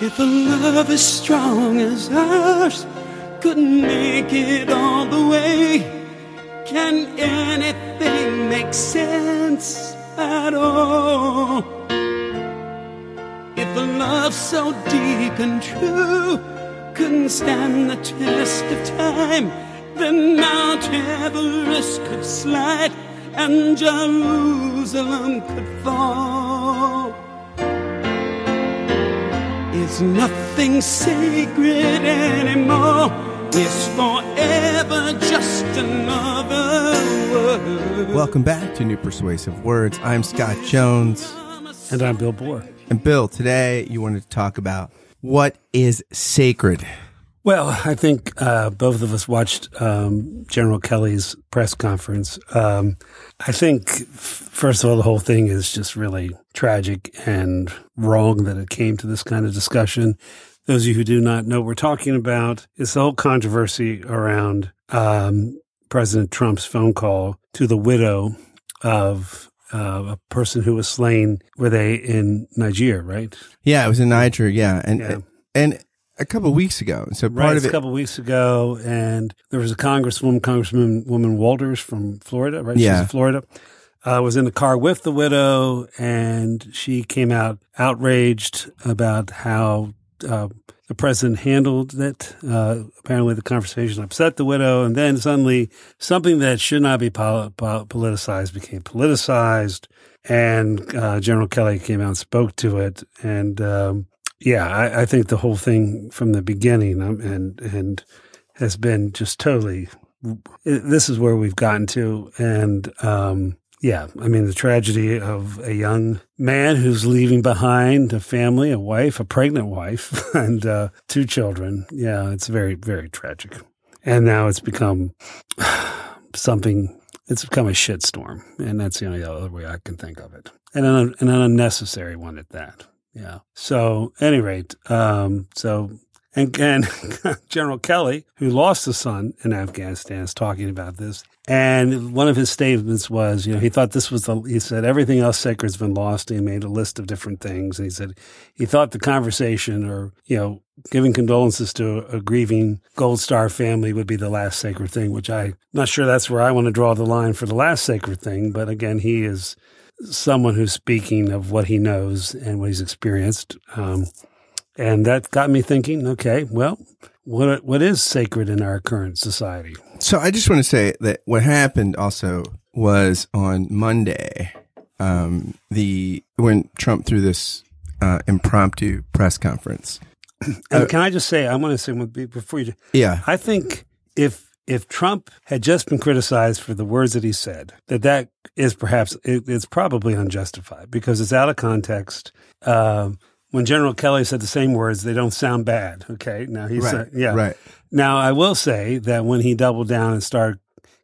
If a love as strong as ours couldn't make it all the way, can anything make sense at all? If a love so deep and true couldn't stand the test of time, then Mount Everest could slide and Jerusalem could fall. It's nothing sacred anymore. It's forever just another word. Welcome back to New Persuasive Words. I'm Scott Jones. And I'm Bill Boer. And Bill, today you wanted to talk about what is sacred. Well, I think both of us watched General Kelly's press conference. I think, first of all, the whole thing is just really tragic and wrong that it came to this kind of discussion. Those of you who do not know what we're talking about, it's the whole controversy around President Trump's phone call to the widow of a person who was slain. Were they in Niger, right? Yeah, it was in Niger, yeah. And a couple of weeks ago. So part of it, a couple of weeks ago, and there was a Congresswoman Walters from Florida, right? Yeah. She's in Florida. Was in the car with the widow, and she came out outraged about how the president handled it. Apparently the conversation upset the widow, and then suddenly something that should not be politicized became politicized, and General Kelly came out and spoke to it, and yeah, I think the whole thing from the beginning and has been just totally – this is where we've gotten to. And yeah, I mean, the tragedy of a young man who's leaving behind a family, a wife, a pregnant wife, and two children. Yeah, it's very, very tragic. And now it's become something – it's become a shitstorm, and that's the only other way I can think of it, and an unnecessary one at that. Yeah. So, at any rate, and General Kelly, who lost a son in Afghanistan, is talking about this. And one of his statements was, you know, he thought this was he said, everything else sacred has been lost. And he made a list of different things. And he said, he thought the conversation or, you know, giving condolences to a grieving Gold Star family would be the last sacred thing, which I'm not sure that's where I want to draw the line for the last sacred thing. But again, he is someone who's speaking of what he knows and what he's experienced. And that got me thinking, okay, well, what is sacred in our current society? So I just want to say that what happened also was on Monday, when Trump threw this impromptu press conference. And can I just say, I want to say before you – yeah. I think if Trump had just been criticized for the words that he said, that is perhaps it's probably unjustified because it's out of context. When General Kelly said the same words, they don't sound bad. Okay, now he said, yeah. Right. Now I will say that when he doubled down and started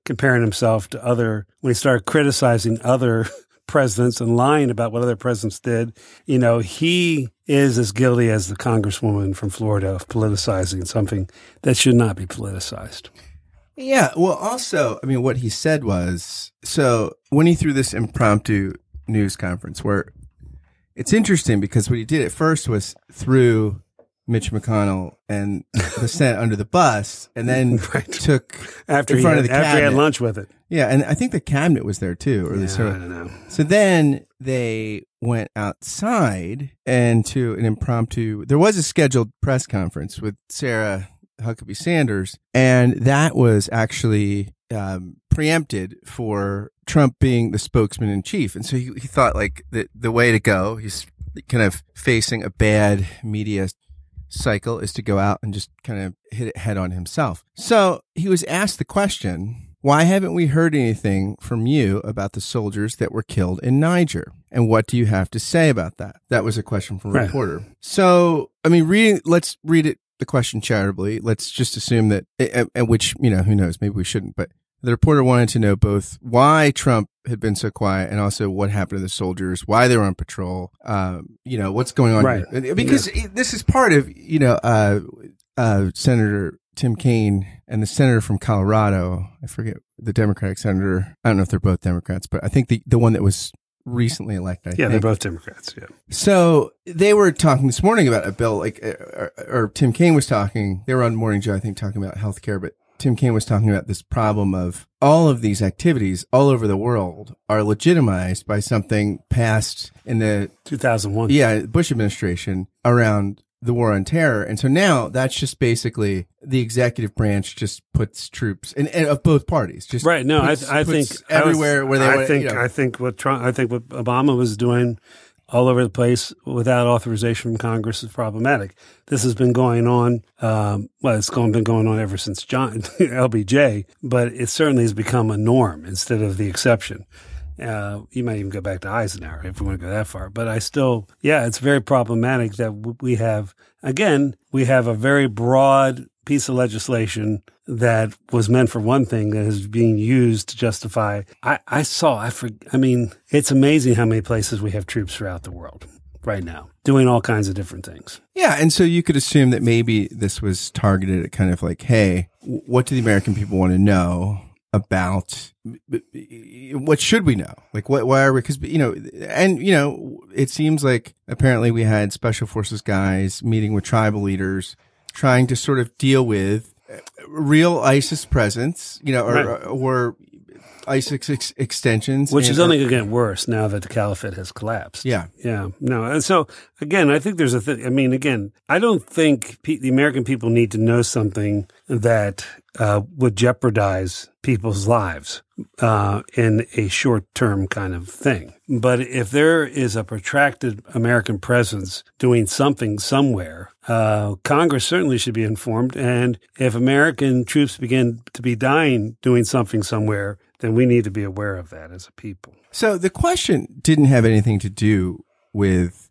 comparing himself to when he started criticizing other presidents and lying about what other presidents did, you know, he is as guilty as the Congresswoman from Florida of politicizing something that should not be politicized. Yeah. Well, also, I mean, what he said was, so when he threw this impromptu news conference where it's interesting because what he did at first was threw Mitch McConnell and the Senate under the bus and then took after in front of the cabinet. After he had lunch with it. Yeah. And I think the cabinet was there too. Or yeah, I don't know. So then they went outside and to an impromptu, there was a scheduled press conference with Sarah Huckabee Sanders, and that was actually preempted for Trump being the spokesman in chief. And so he thought like the way to go, he's kind of facing a bad media cycle, is to go out and just kind of hit it head on himself. So he was asked the question, why haven't we heard anything from you about the soldiers that were killed in Niger? And what do you have to say about that? That was a question from a reporter. So, I mean, let's read it. The question charitably, let's just assume that, at which, you know, who knows, maybe we shouldn't, but the reporter wanted to know both why Trump had been so quiet and also what happened to the soldiers, why they were on patrol, you know, what's going on here. Because this is part of, you know, Senator Tim Kaine and the senator from Colorado, I forget the Democratic senator, I don't know if they're both Democrats, but I think the one that was recently elected. Yeah, they're both Democrats. Yeah. So they were talking this morning about a bill, like, or Tim Kaine was talking. They were on Morning Joe, I think, talking about healthcare, but Tim Kaine was talking about this problem of all of these activities all over the world are legitimized by something passed in the 2001. Yeah, Bush administration around the war on terror. And so now that's just basically the executive branch just puts troops and of both parties. Just right. No, I think what Obama was doing all over the place without authorization from Congress is problematic. This has been going on. It's been going on ever since LBJ, but it certainly has become a norm instead of the exception. You might even go back to Eisenhower if we want to go that far. But it's very problematic that we have a very broad piece of legislation that was meant for one thing that is being used to justify. It's amazing how many places we have troops throughout the world right now doing all kinds of different things. Yeah. And so you could assume that maybe this was targeted at kind of like, hey, what do the American people want to know about what should we know? Like, why are we? Because, it seems like apparently we had special forces guys meeting with tribal leaders trying to sort of deal with real ISIS presence, or ISIS extensions. Which is only going to get worse now that the caliphate has collapsed. Yeah. Yeah. No. And so, again, I think there's a thing. I mean, again, I don't think the American people need to know something that would jeopardize people's lives in a short-term kind of thing. But if there is a protracted American presence doing something somewhere, Congress certainly should be informed. And if American troops begin to be dying doing something somewhere, then we need to be aware of that as a people. So the question didn't have anything to do with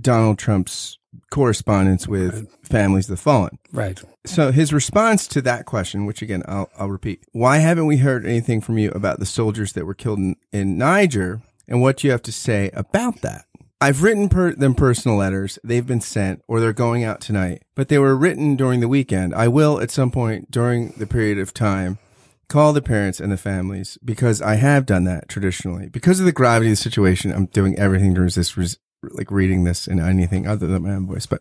Donald Trump's correspondence with families of the fallen. Right. So his response to that question, which again, I'll repeat, why haven't we heard anything from you about the soldiers that were killed in Niger and what you have to say about that? I've written them personal letters. They've been sent or they're going out tonight, but they were written during the weekend. I will at some point during the period of time call the parents and the families because I have done that traditionally. Because of the gravity of the situation, I'm doing everything to resist reading this in anything other than my own voice, but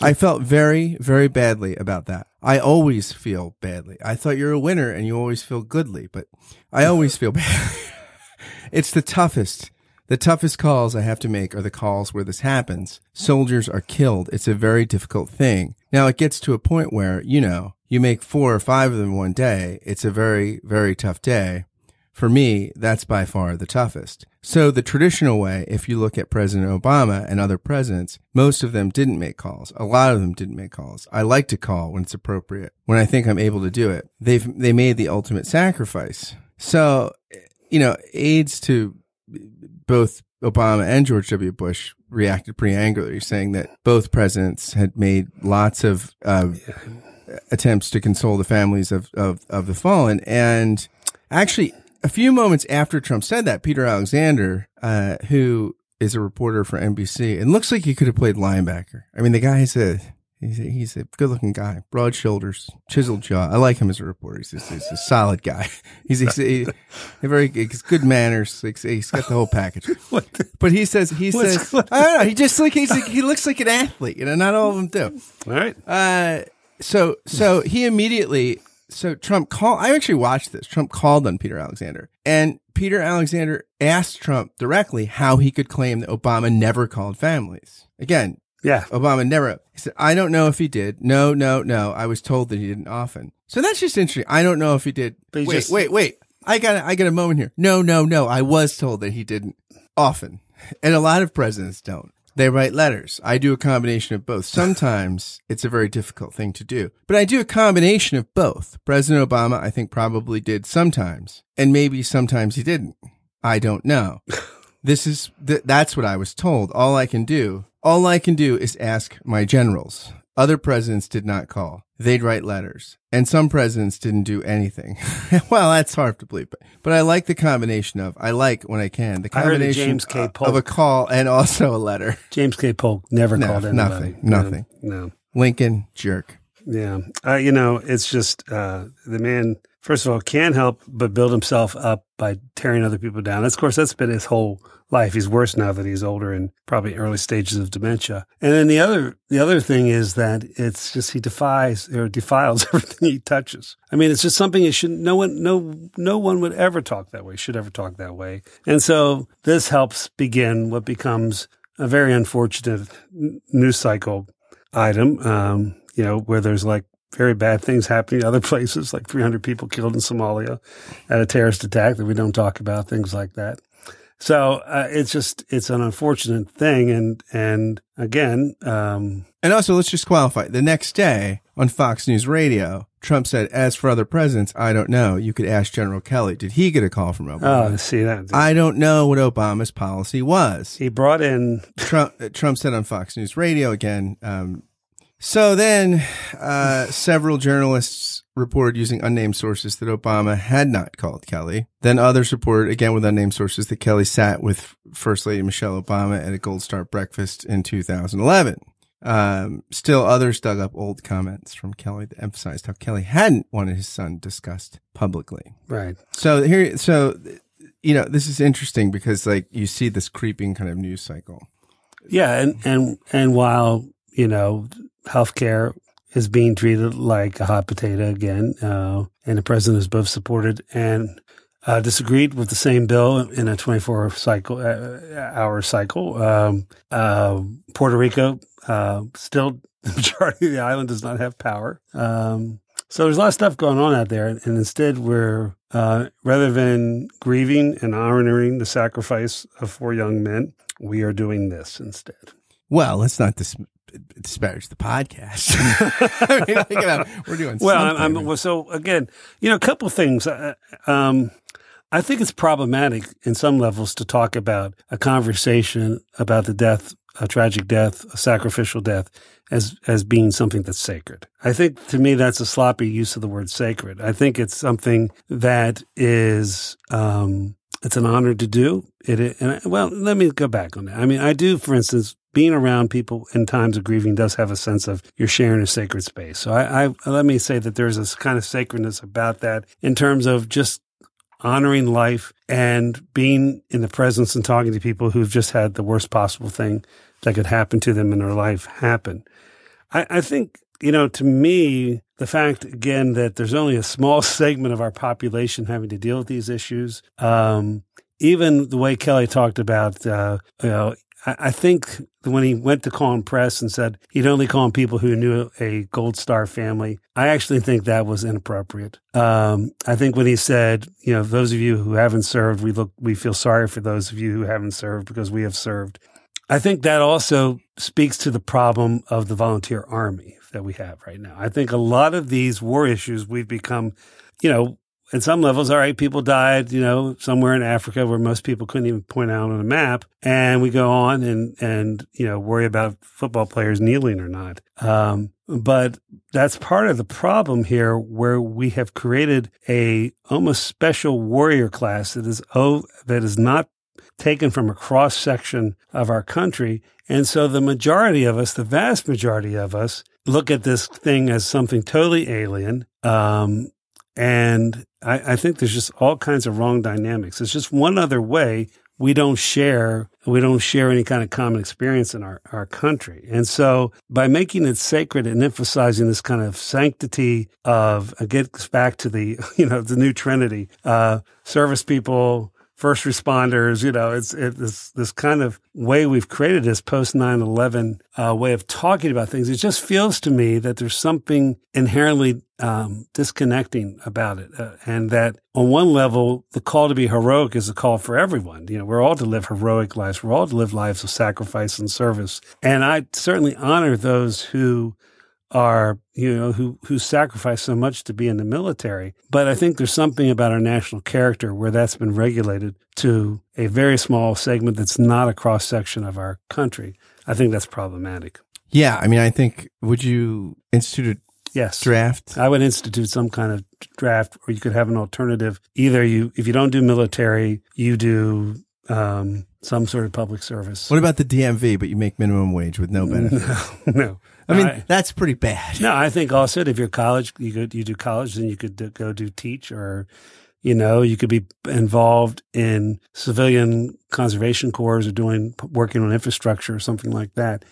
I felt very, very badly about that. I always feel badly. I thought you're a winner and you always feel goodly, but I always feel bad. It's the toughest calls I have to make are the calls where this happens. Soldiers are killed. It's a very difficult thing. Now it gets to a point where, you make 4 or 5 of them one day. It's a very, very tough day. For me, that's by far the toughest. So the traditional way, if you look at President Obama and other presidents, most of them didn't make calls. A lot of them didn't make calls. I like to call when it's appropriate, when I think I'm able to do it. They made the ultimate sacrifice. So, aides to both Obama and George W. Bush reacted pretty angrily, saying that both presidents had made lots of attempts to console the families of the fallen. And actually, a few moments after Trump said that, Peter Alexander, who is a reporter for NBC, and looks like he could have played linebacker. I mean, the guy is he's a good-looking guy, broad shoulders, chiseled jaw. I like him as a reporter. He's a solid guy. He's good manners. He's got the whole package. But he says, I don't know. He just he looks like an athlete. Not all of them do. All right. So he immediately. So Trump called, I actually watched this. Trump called on Peter Alexander, and Peter Alexander asked Trump directly how he could claim that Obama never called families. Again, yeah, Obama never. He said, I don't know if he did. No. I was told that he didn't often. So that's just interesting. I don't know if he did. But wait. I got a moment here. No. I was told that he didn't often. And a lot of presidents don't. They write letters. I do a combination of both. Sometimes it's a very difficult thing to do, but I do a combination of both. President Obama, I think, probably did sometimes, and maybe sometimes he didn't. I don't know. This is that's what I was told. All I can do is ask my generals. Other presidents did not call. They'd write letters, and some presidents didn't do anything. Well, that's hard to believe, but I like the combination of, I like when I can, the combination of a call and also a letter. James K. Polk never called anybody. Nothing. No. Lincoln, jerk. Yeah. It's just the man first of all, can't help but build himself up by tearing other people down. Of course, that's been his whole life. He's worse now that he's older and probably early stages of dementia. And then the other thing is that it's just he defies or defiles everything he touches. I mean, it's just something you shouldn't. No one would ever talk that way. Should ever talk that way. And so this helps begin what becomes a very unfortunate news cycle item. Where there's like very bad things happening in other places, like 300 people killed in Somalia at a terrorist attack that we don't talk about, things like that. So it's an unfortunate thing. And again, and also let's just qualify. The next day on Fox News Radio, Trump said, as for other presidents, I don't know. You could ask General Kelly. Did he get a call from Obama? Oh, see that. I don't know what Obama's policy was. He brought in Trump said on Fox News Radio again, so then several journalists reported using unnamed sources that Obama had not called Kelly. Then others reported, again with unnamed sources, that Kelly sat with First Lady Michelle Obama at a Gold Star breakfast in 2011. Still others dug up old comments from Kelly that emphasized how Kelly hadn't wanted his son discussed publicly. Right. So this is interesting because like you see this creeping kind of news cycle. Yeah, and while, healthcare is being treated like a hot potato again, and the president is both supported and disagreed with the same bill in a 24-hour cycle. Puerto Rico, still the majority of the island does not have power. So there's a lot of stuff going on out there, and instead we're rather than grieving and honoring the sacrifice of four young men, we are doing this instead. Well, let's not disparage the podcast. I mean, we're doing well. So again, a couple things. I think it's problematic in some levels to talk about a conversation about the death, a tragic death, a sacrificial death, as being something that's sacred. I think to me that's a sloppy use of the word sacred. I think it's something that is. It's an honor to do it. And well, let me go back on that. I mean, I do, for instance. Being around people in times of grieving does have a sense of you're sharing a sacred space. So I let me say that there's this kind of sacredness about that in terms of just honoring life and being in the presence and talking to people who've just had the worst possible thing that could happen to them in their life happen. I think, to me, the fact, again, that there's only a small segment of our population having to deal with these issues, even the way Kelly talked about, I think when he went to call him press and said he'd only call him people who knew a Gold Star family, I actually think that was inappropriate. I think when he said, those of you who haven't served, we feel sorry for those of you who haven't served because we have served. I think that also speaks to the problem of the volunteer army that we have right now. I think a lot of these war issues we've become, at some levels, all right, people died, somewhere in Africa where most people couldn't even point out on a map. And we go on and worry about football players kneeling or not. But that's part of the problem here where we have created a almost special warrior class that is not taken from a cross section of our country. And so the vast majority of us look at this thing as something totally alien. And I think there's just all kinds of wrong dynamics. It's just one other way we don't share any kind of common experience in our country. And so by making it sacred and emphasizing this kind of sanctity of, it gets back to the new Trinity, service people, first responders, it's this kind of way we've created this post 9/11 way of talking about things. It just feels to me that there's something inherently disconnecting about it. And that on one level, the call to be heroic is a call for everyone. We're all to live heroic lives. We're all to live lives of sacrifice and service. And I certainly honor those who are, who sacrifice so much to be in the military. But I think there's something about our national character where that's been regulated to a very small segment that's not a cross-section of our country. I think that's problematic. Yeah. I mean, I think, would you institute a draft? I would institute some kind of draft, or you could have an alternative. Either if you don't do military, you do some sort of public service. What about the DMV, but you make minimum wage with no benefits? No. I mean, that's pretty bad. No, I think also if you're college, you do college, then you could teach, or, you know, you could be involved in civilian conservation corps or working on infrastructure or something like that.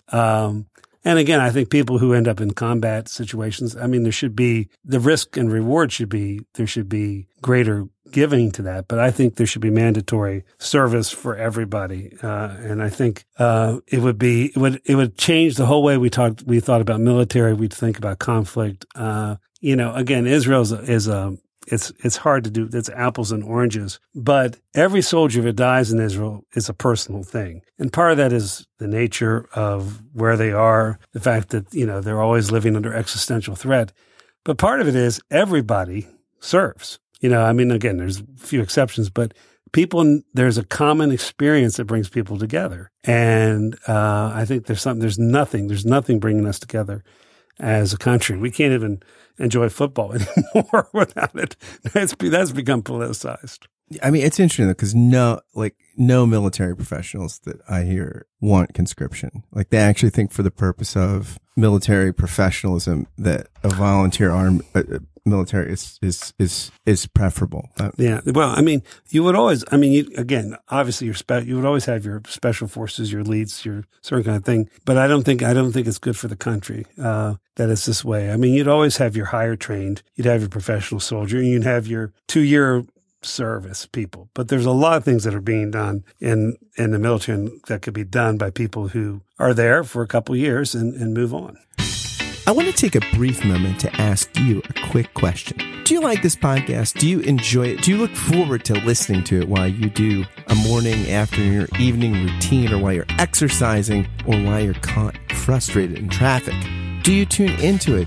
And again, I think people who end up in combat situations, I mean, the risk and reward there should be greater giving to that. But I think there should be mandatory service for everybody. And I think it would change the whole way we thought about military. We'd think about conflict. You know, again, Israel it's hard to do. That's apples and oranges. But every soldier that dies in Israel is a personal thing. And part of that is the nature of where they are, the fact that, you know, they're always living under existential threat. But part of it is everybody serves. You know, I mean, again, there's a few exceptions, but there's a common experience that brings people together. And I think there's nothing bringing us together as a country. We can't even enjoy football anymore without it. That's become politicized. I mean, it's interesting though, because no military professionals that I hear want conscription. Like, they actually think for the purpose of military professionalism that a volunteer military is preferable. Yeah. Well, I mean, you would always have your special forces, your elites, your certain kind of thing. But I don't think it's good for the country that it's this way. I mean, you'd always have your higher trained, you'd have your professional soldier, and you'd have your 2-year service people. But there's a lot of things that are being done in the military that could be done by people who are there for a couple years and move on. I want to take a brief moment to ask you a quick question. Do you like this podcast? Do you enjoy it? Do you look forward to listening to it while you do a morning, afternoon, or evening routine, or while you're exercising, or while you're caught frustrated in traffic? Do you tune into it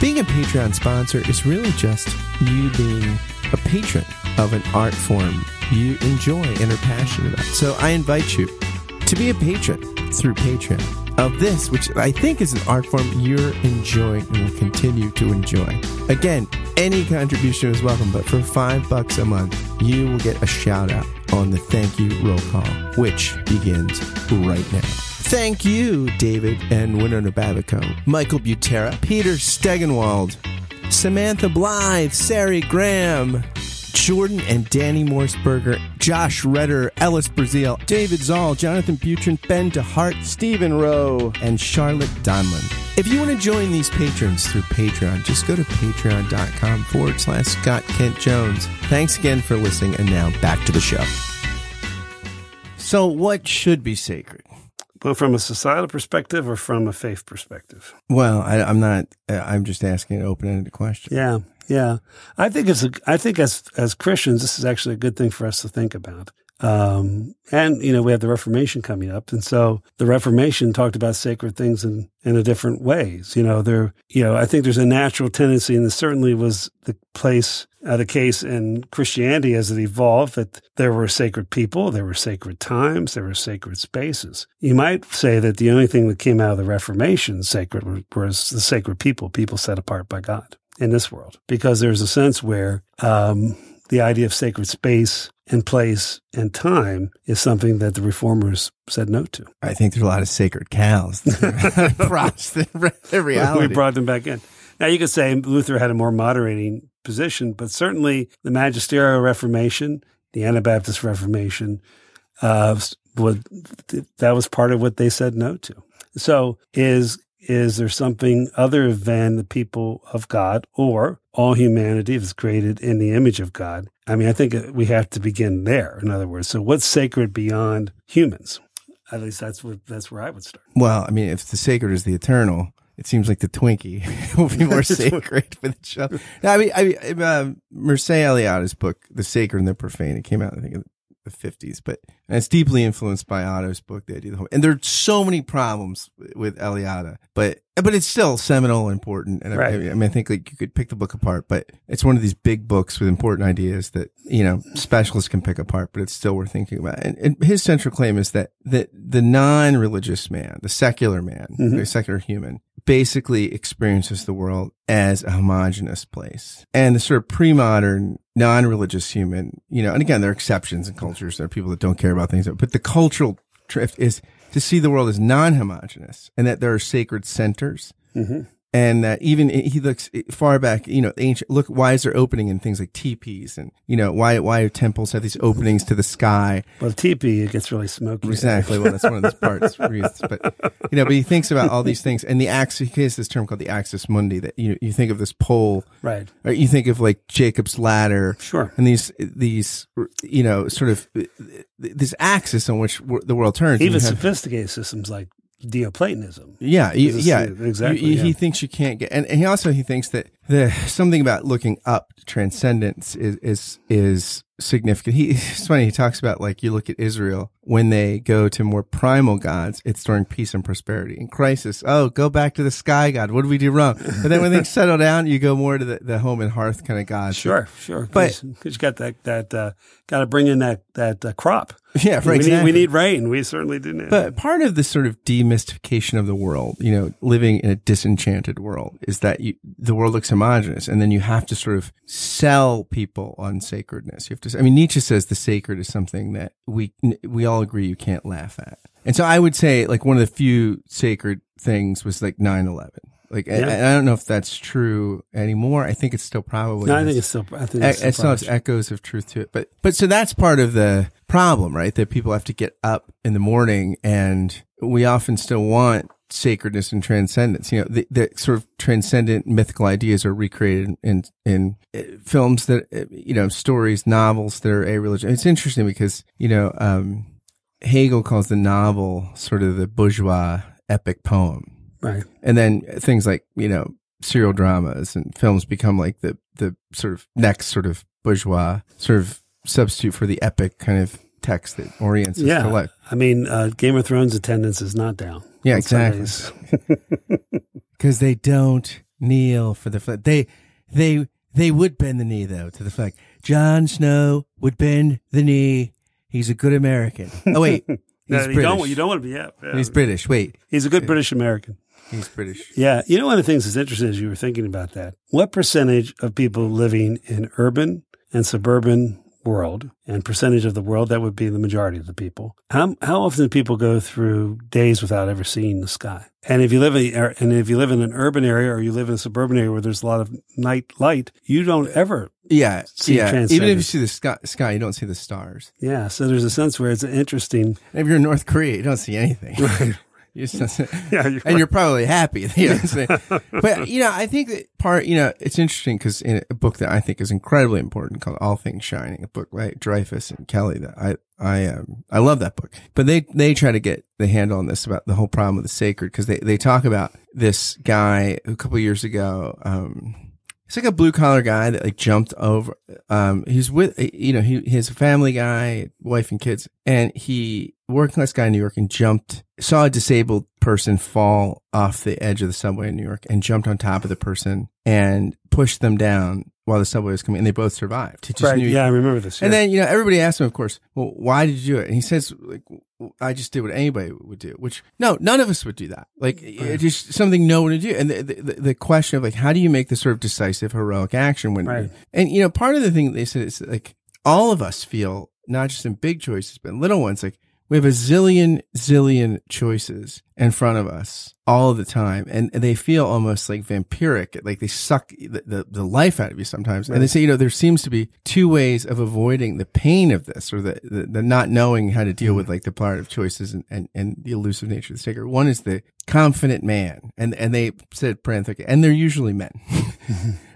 Being a Patreon sponsor is really just you being a patron of an art form you enjoy and are passionate about. So I invite you to be a patron through Patreon of this, which I think is an art form you're enjoying and will continue to enjoy. Again, any contribution is welcome, but for $5 a month, you will get a shout out on the thank you roll call, which begins right now. Thank you, David and Winona Babico, Michael Butera, Peter Stegenwald, Samantha Blythe, Sari Graham, Jordan and Danny Morseberger, Josh Redder, Ellis Brazil, David Zoll, Jonathan Butrin, Ben DeHart, Stephen Rowe, and Charlotte Donlan. If you want to join these patrons through Patreon, just go to patreon.com/ScottKentJones. Thanks again for listening, and now back to the show. So what should be sacred? Well, from a societal perspective or from a faith perspective? Well, I'm just asking an open-ended question. Yeah, yeah. I think as Christians, this is actually a good thing for us to think about. And, you know, we have the Reformation coming up. And so the Reformation talked about sacred things in a different ways. You know, I think there's a natural tendency, and this certainly was the case in Christianity as it evolved, that there were sacred people, there were sacred times, there were sacred spaces. You might say that the only thing that came out of the Reformation sacred was the sacred people set apart by God in this world. Because there's a sense where the idea of sacred space and place and time is something that the reformers said no to. I think there's a lot of sacred cows across the reality. We brought them back in. Now, you could say Luther had a more moderating position, but certainly the Magisterial Reformation, the Anabaptist Reformation, that was part of what they said no to. So is there something other than the people of God, or all humanity is created in the image of God? I mean, I think we have to begin there, in other words. So what's sacred beyond humans? At least that's where I would start. Well, I mean, if the sacred is the eternal, it seems like the Twinkie will be more sacred for the child. No, I mean Mircea Eliada's book, The Sacred and the Profane, it came out, I think, the 50s, but and it's deeply influenced by Otto's book, The Idea of the Home. And there are so many problems with Eliada, but it's still seminal and important. And right. I mean, I think like you could pick the book apart, but it's one of these big books with important ideas that, you know, specialists can pick apart, but it's still worth thinking about. And his central claim is that the non-religious man, the secular man, mm-hmm. the secular human, basically experiences the world as a homogenous place. And the sort of pre-modern, non-religious human, you know, and again, there are exceptions in cultures. There are people that don't care about things, but the cultural drift is to see the world as non-homogenous and that there are sacred centers. Mm-hmm. And that even he looks far back, you know, ancient. Look, why is there opening in things like teepees, and you know, why temples have these openings to the sky? Well, the teepee, it gets really smoky. Exactly. Well, that's one of those parts. But you know, but he thinks about all these things, and the axis. He has this term called the axis mundi. That you think of this pole, right? Or you think of like Jacob's ladder, sure. And these you know sort of this axis on which the world turns. Even sophisticated systems like Neoplatonism. Yeah, exactly. He thinks you can't get, and he thinks that there's something about looking up to transcendence is significant. It's funny. He talks about like you look at Israel when they go to more primal gods, it's during peace and prosperity. In crisis, oh, go back to the sky god. What did we do wrong? But then when things settle down, you go more to the home and hearth kind of gods. Sure. But because you got that got to bring in that crop. Yeah, right. We need rain. We certainly do need. But part of this sort of demystification of the world, you know, living in a disenchanted world, is that the world looks homogenous, and then you have to sort of sell people on sacredness. You have to. I mean, Nietzsche says the sacred is something that we all agree you can't laugh at. And so I would say, like, one of the few sacred things was like 9/11. Like, yeah. And I don't know if that's true anymore. I think it's still probably. No, I think it still has echoes of truth to it. But so that's part of the problem, right? That people have to get up in the morning, and we often still want sacredness and transcendence. You know, the sort of transcendent mythical ideas are recreated in films that, you know, stories, novels that are a religion. It's interesting because, you know, Hegel calls the novel sort of the bourgeois epic poem. Right. And then things like, you know, serial dramas and films become like the sort of next sort of bourgeois sort of substitute for the epic kind of text that orients us to life. I mean, Game of Thrones attendance is not down. Yeah, exactly. Because they don't kneel for the flag. They would bend the knee, though, to the flag. Jon Snow would bend the knee. He's a good American. Oh, wait. He's British. You don't want to be up. Yeah. He's British. Wait. He's a good British American. He's British. Yeah. You know, one of the things that's interesting is you were thinking about that. What percentage of people living in urban and suburban world, and percentage of the world, that would be the majority of the people. How often do people go through days without ever seeing the sky? And if you live in an urban area or you live in a suburban area where there's a lot of night light, you don't ever see transcendence. Even if you see the sky, you don't see the stars. Yeah, so there's a sense where it's interesting. And if you're in North Korea, you don't see anything. Right. You're probably happy. You know what I'm but, you know, I think that part, you know, it's interesting because in a book that I think is incredibly important called All Things Shining, a book by Dreyfus and Kelly that I love that book, but they try to get the handle on this about the whole problem of the sacred because they talk about this guy a couple of years ago, it's like a blue collar guy that like jumped over. He's with, you know, he's a family guy, wife and kids, and he working class guy in New York and saw a disabled person fall off the edge of the subway in New York and jumped on top of the person and pushed them down while the subway was coming, and they both survived. He just right. knew I remember this. Yeah. And then, you know, everybody asked him, of course, well, why did you do it? And he says, like, I just did what anybody would do, which no, none of us would do that. Like it's just something no one would do. And the question of like, how do you make this sort of decisive heroic action when, right. and you know, part of the thing they said is like, all of us feel not just in big choices, but in little ones, like we have a zillion choices in front of us all the time. And they feel almost like vampiric, like they suck the life out of you sometimes. Right. And they say, you know, there seems to be two ways of avoiding the pain of this or the not knowing how to deal with like the plethora of choices and the elusive nature of the sacred. One is the confident man. And they said parenthetically, and they're usually men.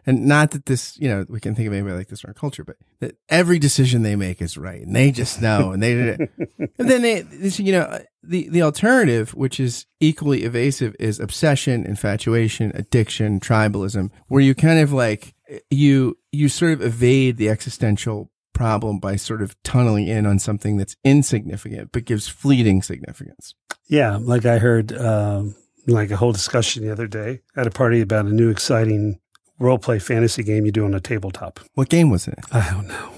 And not that this, you know, we can think of anybody like this in our culture, but that every decision they make is right. And they just know. And they did it. And then you know, the alternative, which is equally evasive, is obsession, infatuation, addiction, tribalism, where you kind of like, you sort of evade the existential problem by sort of tunneling in on something that's insignificant, but gives fleeting significance. Yeah. Like I heard like a whole discussion the other day at a party about a new exciting role-play fantasy game you do on a tabletop. What game was it? I don't know.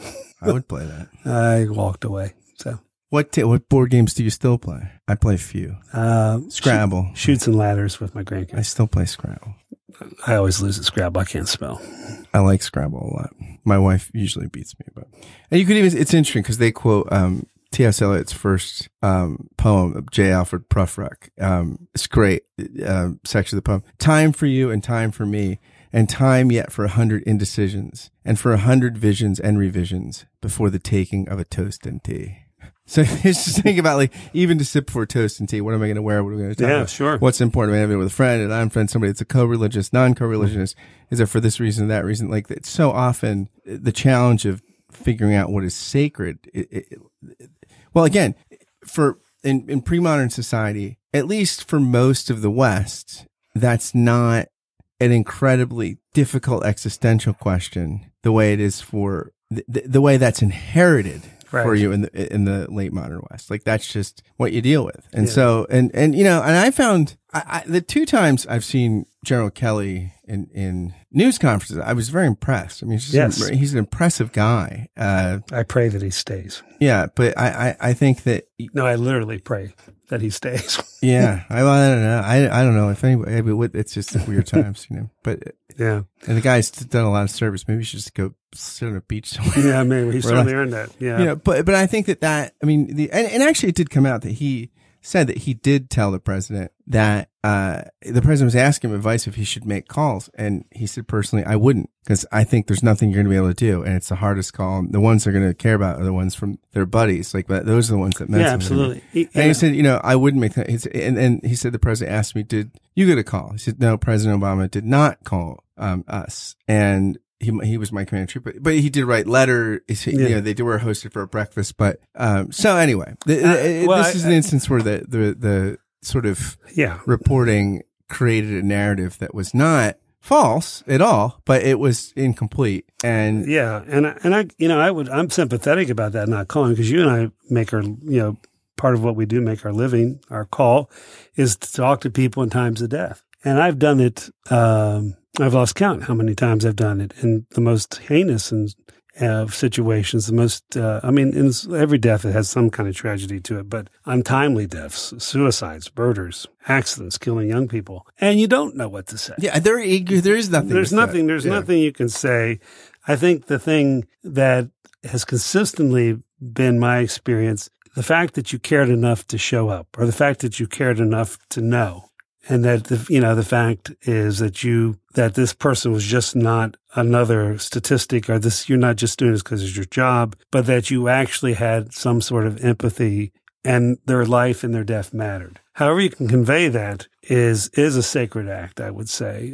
I would play that. I walked away. So what board games do you still play? I play a few. Scrabble. Shoots and ladders with my grandkids. I still play Scrabble. I always lose at Scrabble. I can't spell. I like Scrabble a lot. My wife usually beats me, but and you could even. It's interesting because they quote T.S. Eliot's first poem, J. Alfred Prufrock. It's great section of the poem. Time for you and time for me, and time yet for 100 indecisions, and for 100 visions and revisions before the taking of a toast and tea. So it's just thinking about like even to sip for toast and tea. What am I going to wear? What am I going to talk about? Yeah, sure. What's important? Am I having it with a friend, an unfriend, somebody that's a co-religious, non-co-religious? Is it for this reason, that reason? Like it's so often the challenge of figuring out what is sacred. Well, again, for in pre-modern society, at least for most of the West, that's not an incredibly difficult existential question. The way it is for the way that's inherited. Right. For you in the late modern West, like that's just what you deal with, and yeah. So and you know, and I found the two times I've seen General Kelly in news conferences, I was very impressed. I mean, he's an impressive guy. I pray that he stays. Yeah, but I think that I literally pray that he stays. Yeah, I don't know. I don't know if anybody. But it's just weird times, you know. But yeah, and the guy's done a lot of service. Maybe he should just go sit on a beach somewhere. Yeah, maybe he's certainly earned that. Yeah, you know, but I think that I mean, and actually it did come out that he said that he did tell the president that the president was asking him advice if he should make calls, and he said, personally, I wouldn't, because I think there's nothing you're going to be able to do, and it's the hardest call. The ones they're going to care about are the ones from their buddies, like those are the ones that mess with them. Yeah, absolutely. And he said, you know, I wouldn't make that. And he said the president asked me, did you get a call? He said, no, President Obama did not call us, and he was my commander in chief, but he did write letters. You know, they were hosted for a breakfast, but so anyway, this is an instance where the sort of reporting created a narrative that was not false at all, but it was incomplete. And yeah, and I you know, I'm sympathetic about that not calling, because you and I make our, you know, part of what we do, make our living, our call is to talk to people in times of death. And I've done it, I've lost count how many times I've done it in the most heinous and situations, the most, I mean, in every death it has some kind of tragedy to it, but untimely deaths, suicides, murders, accidents, killing young people. And you don't know what to say. Yeah, there is nothing. There's nothing you can say. I think the thing that has consistently been my experience, the fact that you cared enough to show up, or the fact that you cared enough to know. And that, you know, the fact is that that this person was just not another statistic, or this, you're not just doing this because it's your job, but that you actually had some sort of empathy, and their life and their death mattered. However you can convey that is a sacred act, I would say,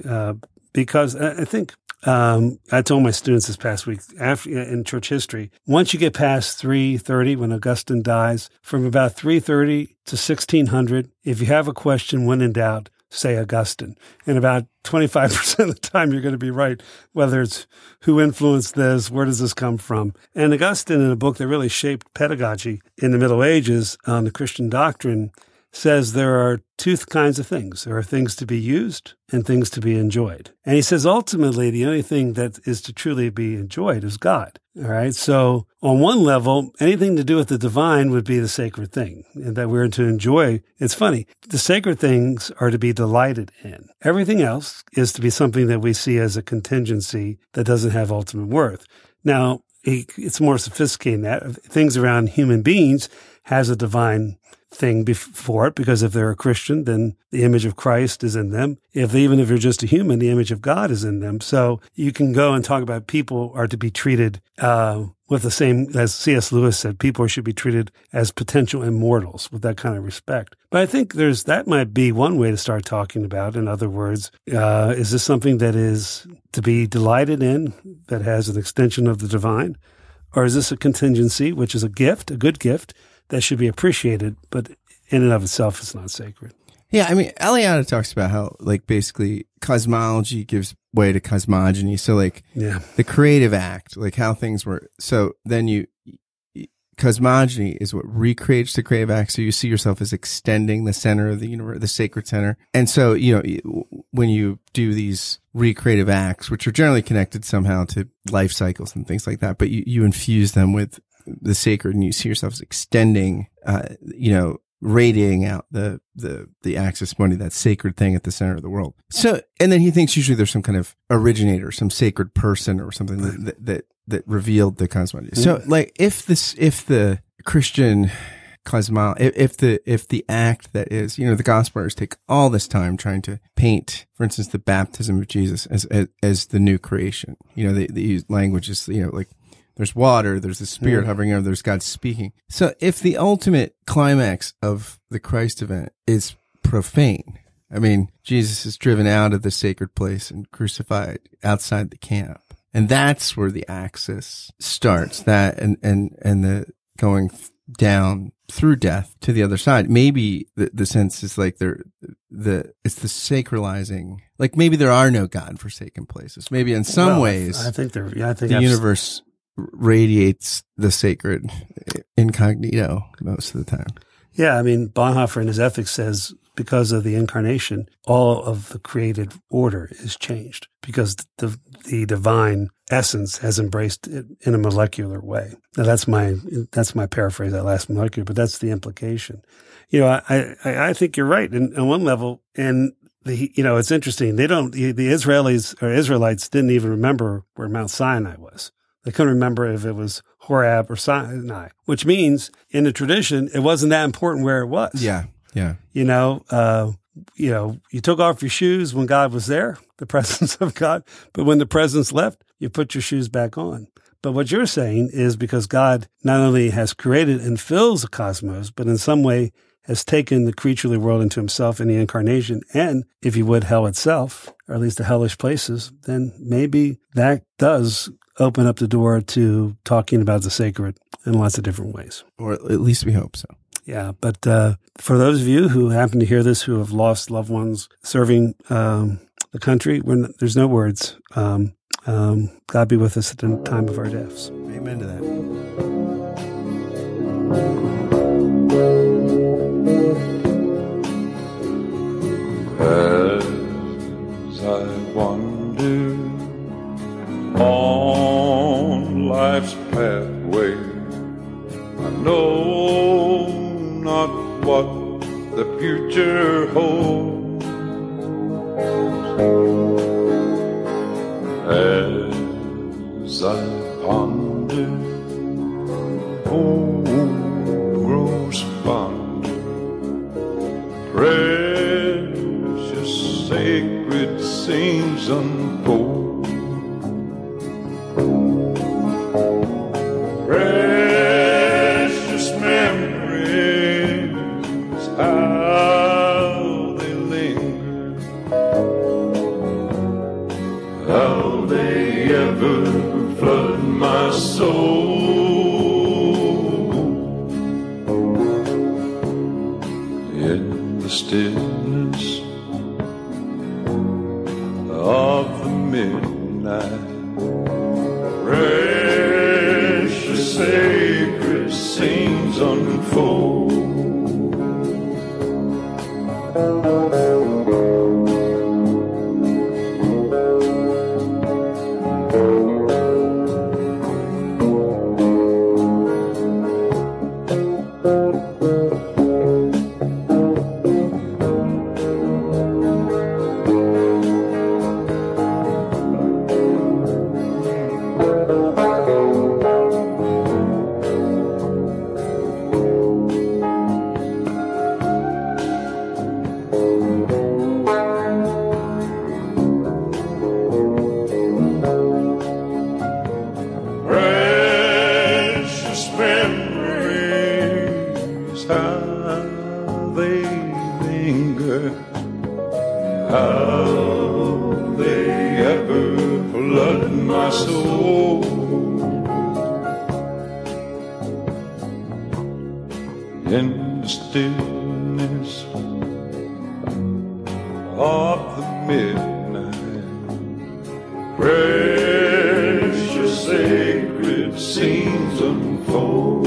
because I think I told my students this past week after in church history, once you get past 330, when Augustine dies, from about 330 to 1600, if you have a question, when in doubt, say Augustine. And about 25% of the time you're going to be right, whether it's who influenced this, where does this come from? And Augustine, in a book that really shaped pedagogy in the Middle Ages on the Christian doctrine, says there are two kinds of things. There are things to be used and things to be enjoyed. And he says, ultimately, the only thing that is to truly be enjoyed is God. All right. So on one level, anything to do with the divine would be the sacred thing and that we're to enjoy. It's funny. The sacred things are to be delighted in. Everything else is to be something that we see as a contingency that doesn't have ultimate worth. Now, it's more sophisticated than that. Things around human beings has a divine thing before it, because if they're a Christian, then the image of Christ is in them. Even if you're just a human, the image of God is in them. So you can go and talk about people are to be treated with the same, as C.S. Lewis said, people should be treated as potential immortals with that kind of respect. But I think that might be one way to start talking about, in other words, is this something that is to be delighted in, that has an extension of the divine? Or is this a contingency, which is a gift, a good gift, that should be appreciated, but in and of itself, it's not sacred. Yeah, I mean, Eliana talks about how, like, basically cosmology gives way to cosmogony. So, like, the creative act, like how things were. So then cosmogony is what recreates the creative act. So you see yourself as extending the center of the universe, the sacred center. And so, you know, when you do these recreative acts, which are generally connected somehow to life cycles and things like that, but you infuse them with the sacred, and you see yourself as extending, you know, radiating out the axis mundi, that sacred thing at the center of the world. So, and then he thinks usually there's some kind of originator, some sacred person or something that revealed the cosmology. So, like, if the Christian cosmology, if the act that is, you know, the gospel writers take all this time trying to paint, for instance, the baptism of Jesus as the new creation. You know, they use language is, you know, like, there's water, there's the Spirit hovering over, there's God speaking. So if the ultimate climax of the Christ event is profane, I mean, Jesus is driven out of the sacred place and crucified outside the camp. And that's where the axis starts, that and the going down through death to the other side. Maybe the sense is like it's the sacralizing. Like, maybe there are no God-forsaken places. Maybe in some ways, I think the universe radiates the sacred incognito most of the time. Yeah, I mean, Bonhoeffer in his Ethics says because of the incarnation, all of the created order is changed because the divine essence has embraced it in a molecular way. Now, that's my paraphrase, that last molecular, but that's the implication. You know, I think you're right on one level, and it's interesting. The Israelis or Israelites didn't even remember where Mount Sinai was. They couldn't remember if it was Horeb or Sinai, which means in the tradition, it wasn't that important where it was. Yeah, yeah. You took off your shoes when God was there, the presence of God. But when the presence left, you put your shoes back on. But what you're saying is because God not only has created and fills the cosmos, but in some way has taken the creaturely world into himself in the incarnation, and, if you would, hell itself, or at least the hellish places, then maybe that does open up the door to talking about the sacred in lots of different ways. Or at least we hope so. Yeah, but for those of you who happen to hear this, who have lost loved ones serving the country, there's no words. God be with us at the time of our deaths. Amen to that. As I wander on life's pathway, I know not what the future holds. As I ponder, hope grows fonder, precious sacred scenes unfold. In the stillness Precious sacred scenes unfold.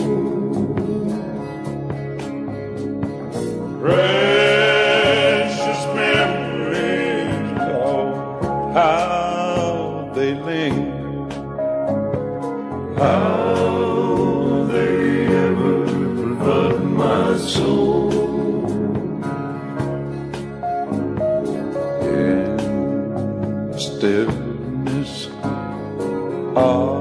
Precious memories, oh, how they linger, how they ever flood my soul. In stillness. Oh.